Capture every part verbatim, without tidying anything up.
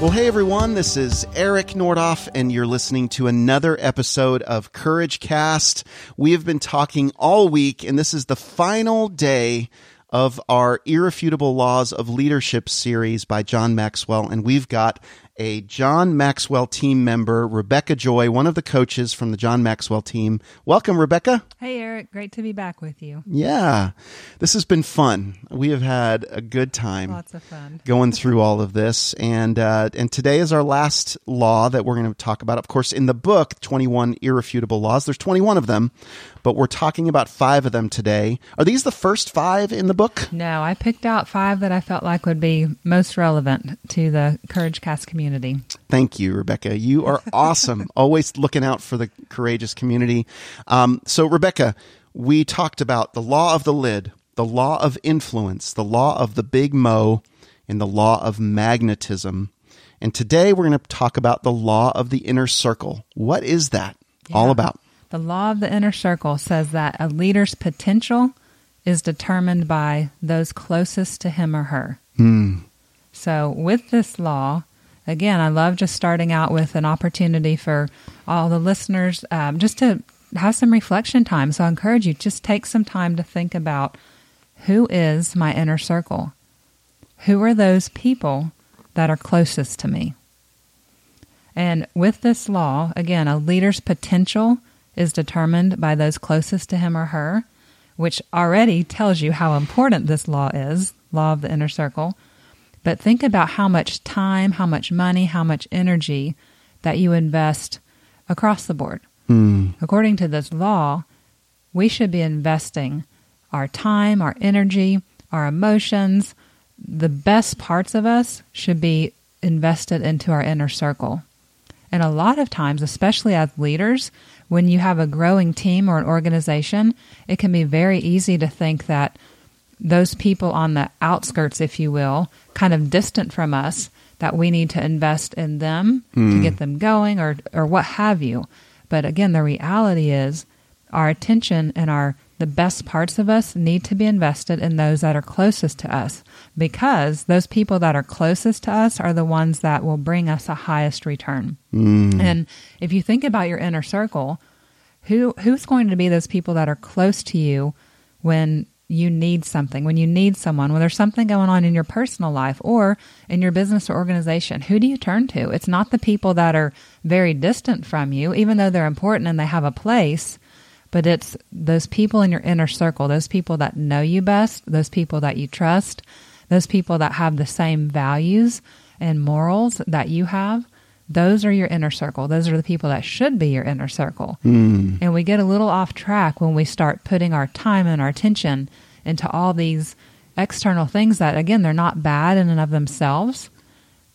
Well, hey everyone, this is Eric Nordoff, and you're listening to another episode of CourageCast. We have been talking all week, and this is the final day of our Irrefutable Laws of Leadership series by John Maxwell, and we've got a John Maxwell team member, Rebekah Joy, one of the coaches from the John Maxwell team. Welcome, Rebekah. Hey, Eric. Great to be back with you. Yeah. This has been fun. We have had a good time. Lots of fun. Going through all of this. And uh, and today is our last law that we're going to talk about. Of course, in the book, twenty-one Irrefutable Laws, there's twenty-one of them, but we're talking about five of them today. Are these the first five in the book? No, I picked out five that I felt like would be most relevant to the CourageCast community. Thank you, Rebekah. You are awesome. Always looking out for the courageous community. Um, so, Rebekah, we talked about the law of the lid, the law of influence, the law of the big mo, and the law of magnetism. And today we're going to talk about the law of the inner circle. What is that yeah. all about? The law of the inner circle says that a leader's potential is determined by those closest to him or her. Hmm. So, with this law, again, I love just starting out with an opportunity for all the listeners um, just to have some reflection time. So I encourage you, just take some time to think about, who is my inner circle? Who are those people that are closest to me? And with this law, again, a leader's potential is determined by those closest to him or her, which already tells you how important this law is, law of the inner circle. But think about how much time, how much money, how much energy that you invest across the board. Mm. According to this law, we should be investing our time, our energy, our emotions. The best parts of us should be invested into our inner circle. And a lot of times, especially as leaders, when you have a growing team or an organization, it can be very easy to think that those people on the outskirts, if you will, kind of distant from us, that we need to invest in them mm. to get them going or or what have you. But again, the reality is our attention and our the best parts of us need to be invested in those that are closest to us, because those people that are closest to us are the ones that will bring us the highest return. Mm. And if you think about your inner circle, who who's going to be those people that are close to you when you need something, when you need someone, when there's something going on in your personal life or in your business or organization? Who do you turn to? It's not the people that are very distant from you, even though they're important and they have a place, but it's those people in your inner circle, those people that know you best, those people that you trust, those people that have the same values and morals that you have. Those are your inner circle. Those are the people that should be your inner circle. Mm. And we get a little off track when we start putting our time and our attention into all these external things that, again, they're not bad in and of themselves,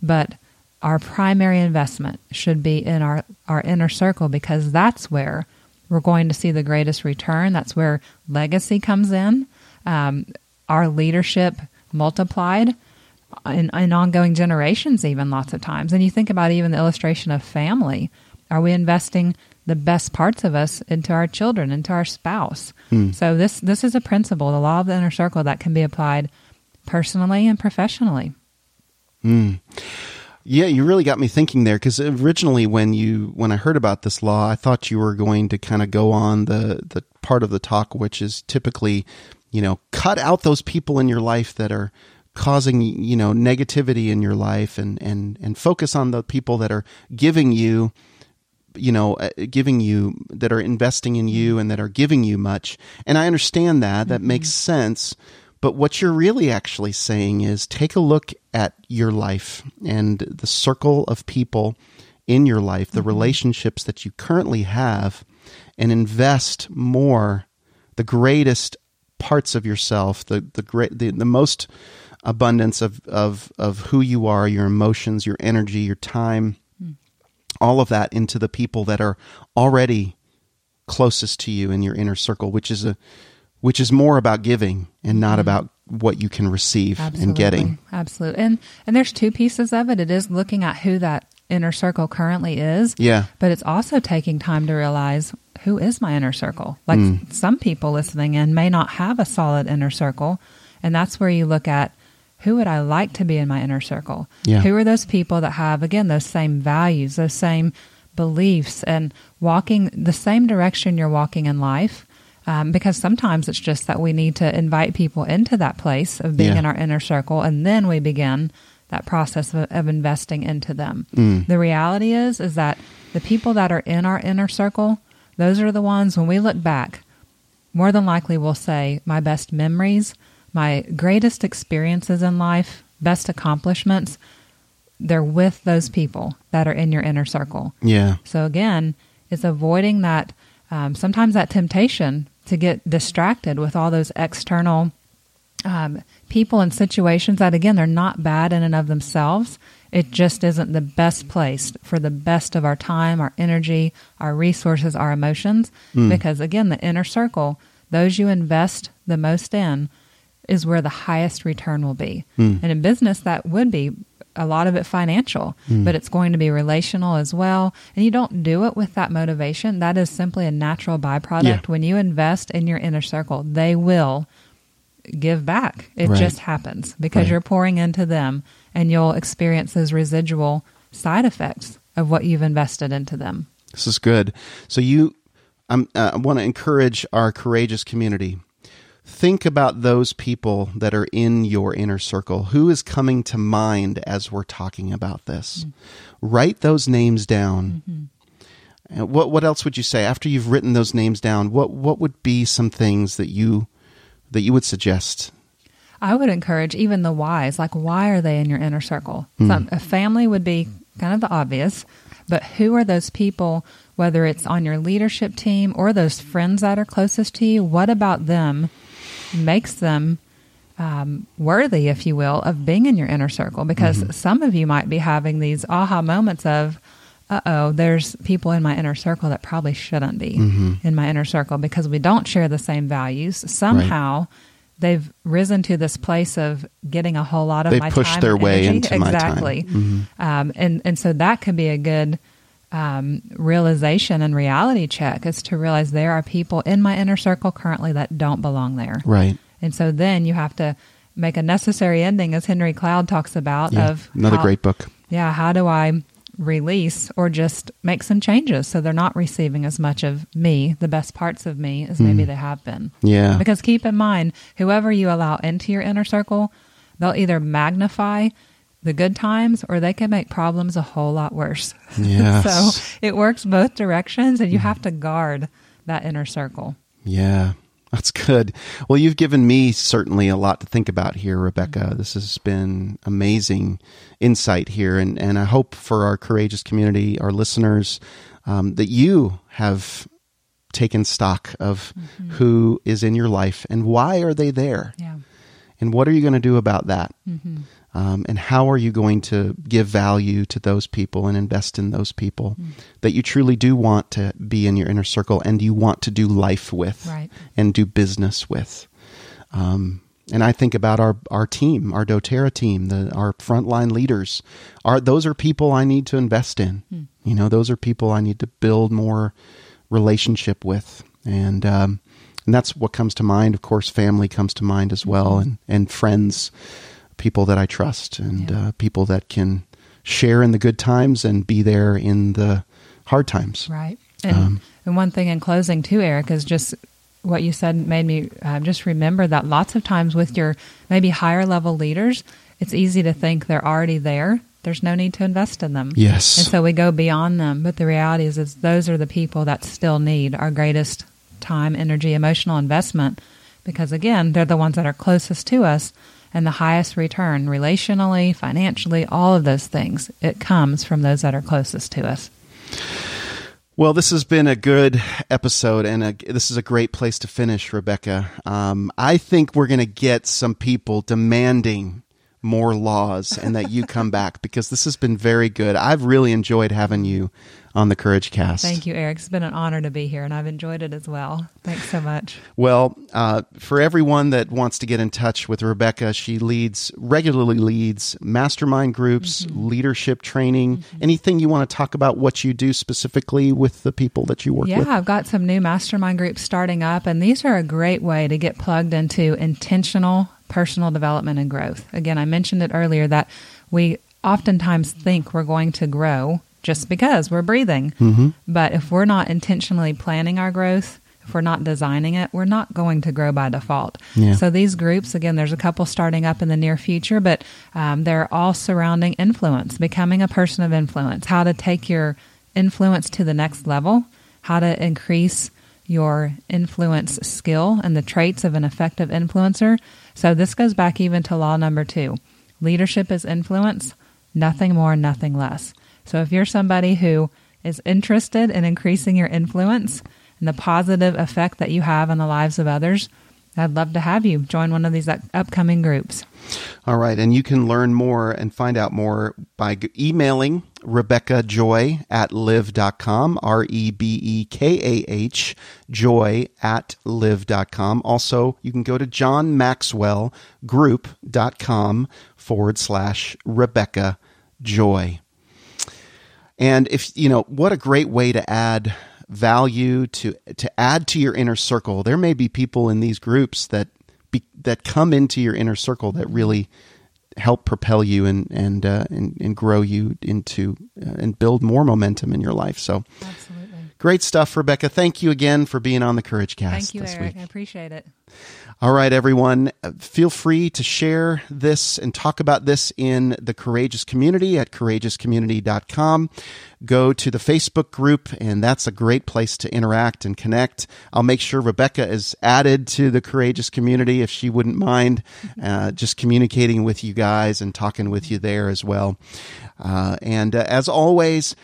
but our primary investment should be in our, our inner circle, because that's where we're going to see the greatest return. That's where legacy comes in. Um, our leadership multiplied In, in ongoing generations, even lots of times. And you think about even the illustration of family. Are we investing the best parts of us into our children, into our spouse? Mm. So this this is a principle, the law of the inner circle, that can be applied personally and professionally. Mm. Yeah, you really got me thinking there, because originally when you when I heard about this law, I thought you were going to kind of go on the the part of the talk, which is typically, you know, cut out those people in your life that are causing, you know, negativity in your life, and, and, and focus on the people that are giving you, you know, uh, giving you, that are investing in you and that are giving you much. And I understand that. That mm-hmm. makes sense. But what you're really actually saying is, take a look at your life and the circle of people in your life, the mm-hmm. relationships that you currently have, and invest more, the greatest parts of yourself, the, the great, the, the most abundance of, of, of who you are, your emotions, your energy, your time, mm. all of that into the people that are already closest to you in your inner circle, which is a which is more about giving and not mm-hmm. about what you can receive Absolutely. And getting. Absolutely. And and there's two pieces of it. It is looking at who that inner circle currently is. Yeah. But it's also taking time to realize, who is my inner circle? Like mm. some people listening in may not have a solid inner circle. And that's where you look at, who would I like to be in my inner circle? Yeah. Who are those people that have, again, those same values, those same beliefs, and walking the same direction you're walking in life? Um, because sometimes it's just that we need to invite people into that place of being yeah. in our inner circle, and then we begin that process of, of investing into them. Mm. The reality is, is that the people that are in our inner circle, those are the ones, when we look back, more than likely we'll say, my best memories, my greatest experiences in life, best accomplishments, they're with those people that are in your inner circle. Yeah. So again, it's avoiding that, um, sometimes that temptation to get distracted with all those external um, people and situations that, again, they're not bad in and of themselves. It just isn't the best place for the best of our time, our energy, our resources, our emotions. Mm. Because again, the inner circle, those you invest the most in, is where the highest return will be. Mm. And in business, that would be a lot of it financial, mm. but it's going to be relational as well. And you don't do it with that motivation. That is simply a natural byproduct. Yeah. When you invest in your inner circle, they will give back. It right. just happens because right. you're pouring into them, and you'll experience those residual side effects of what you've invested into them. This is good. So you, um, uh, I want to encourage our courageous community. Think about those people that are in your inner circle. Who is coming to mind as we're talking about this? Mm-hmm. Write those names down. Mm-hmm. And what what else would you say after you've written those names down? What what would be some things that you that you would suggest? I would encourage even the whys, like why are they in your inner circle? Mm. Some, a family would be kind of the obvious, but who are those people, whether it's on your leadership team or those friends that are closest to you? What about them makes them um, worthy, if you will, of being in your inner circle? Because mm-hmm. some of you might be having these aha moments of, uh-oh, there's people in my inner circle that probably shouldn't be mm-hmm. in my inner circle because we don't share the same values. Somehow... Right. They've risen to this place of getting a whole lot of they my time. They pushed their way energy. Into exactly. my time. Mm-hmm. Um, and, and so that could be a good um, realization and reality check, is to realize there are people in my inner circle currently that don't belong there. Right. And so then you have to make a necessary ending, as Henry Cloud talks about. Yeah, of another how, great book. Yeah. How do I release or just make some changes so they're not receiving as much of me, the best parts of me, as maybe mm. they have been. Yeah. Because keep in mind, whoever you allow into your inner circle, they'll either magnify the good times or they can make problems a whole lot worse. Yes. So it works both directions, and you have to guard that inner circle. Yeah. That's good. Well, you've given me certainly a lot to think about here, Rebekah. Mm-hmm. This has been amazing insight here. And, and I hope for our courageous community, our listeners, um, that you have taken stock of mm-hmm. who is in your life and why are they there? Yeah. And what are you going to do about that? Mm-hmm. Um, and how are you going to give value to those people and invest in those people mm-hmm. that you truly do want to be in your inner circle and you want to do life with right. and do business with? Um, and I think about our, our team, our doTERRA team, the, our frontline leaders. Are those are people I need to invest in. Mm-hmm. You know, those are people I need to build more relationship with. And um, and that's what comes to mind. Of course, family comes to mind as well, and, and friends. People that I trust, and yeah. uh, people that can share in the good times and be there in the hard times. Right. And, um, and one thing in closing too, Eric, is just what you said made me uh, just remember that lots of times with your maybe higher level leaders, it's easy to think they're already there. There's no need to invest in them. Yes. And so we go beyond them. But the reality is, is those are the people that still need our greatest time, energy, emotional investment, because again, they're the ones that are closest to us. And the highest return relationally, financially, all of those things, it comes from those that are closest to us. Well, this has been a good episode, and a, this is a great place to finish, Rebekah. Um, I think we're going to get some people demanding more laws and that you come back, because this has been very good. I've really enjoyed having you on the CourageCast. Thank you, Eric. It's been an honor to be here, and I've enjoyed it as well. Thanks so much. Well, uh, for everyone that wants to get in touch with Rebekah, she leads, regularly leads mastermind groups, mm-hmm. leadership training, mm-hmm. anything you want to talk about what you do specifically with the people that you work yeah, with? Yeah, I've got some new mastermind groups starting up, and these are a great way to get plugged into intentional personal development and growth. Again, I mentioned it earlier that we oftentimes think we're going to grow just because we're breathing. Mm-hmm. But if we're not intentionally planning our growth, if we're not designing it, we're not going to grow by default. Yeah. So these groups, again, there's a couple starting up in the near future, but um, they're all surrounding influence, becoming a person of influence, how to take your influence to the next level, how to increase your influence skill and the traits of an effective influencer. So this goes back even to law number two. Leadership is influence, nothing more, nothing less. So if you're somebody who is interested in increasing your influence and the positive effect that you have on the lives of others, I'd love to have you join one of these up- upcoming groups. All right. And you can learn more and find out more by emailing Rebekah Joy at live dot com, R E B E K A H, joy at live dot com. Also, you can go to johnmaxwellgroup.com forward slash Rebekah Joy. And if, you know, what a great way to add value, to to add to your inner circle. There may be people in these groups that be, that come into your inner circle that really help propel you and and uh, and, and grow you into uh, and build more momentum in your life. So, absolutely. Great stuff, Rebekah. Thank you again for being on the CourageCast. Thank you, this Eric. Week. I appreciate it. All right, everyone. Feel free to share this and talk about this in the Courageous Community at courageous community dot com. Go to the Facebook group, and that's a great place to interact and connect. I'll make sure Rebekah is added to the Courageous Community if she wouldn't mind uh, just communicating with you guys and talking with you there as well. Uh, and uh, as always,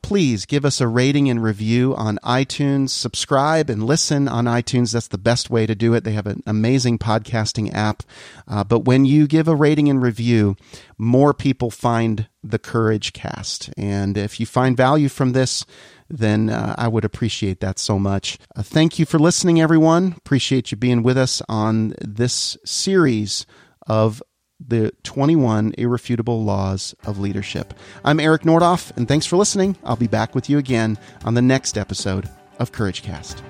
please give us a rating and review on iTunes. Subscribe and listen on iTunes. That's the best way to do it. They have an amazing podcasting app. Uh, but when you give a rating and review, more people find the CourageCast. And if you find value from this, then uh, I would appreciate that so much. Uh, thank you for listening, everyone. Appreciate you being with us on this series of the twenty-one Irrefutable Laws of Leadership. I'm Eric Nordoff, and thanks for listening. I'll be back with you again on the next episode of CourageCast.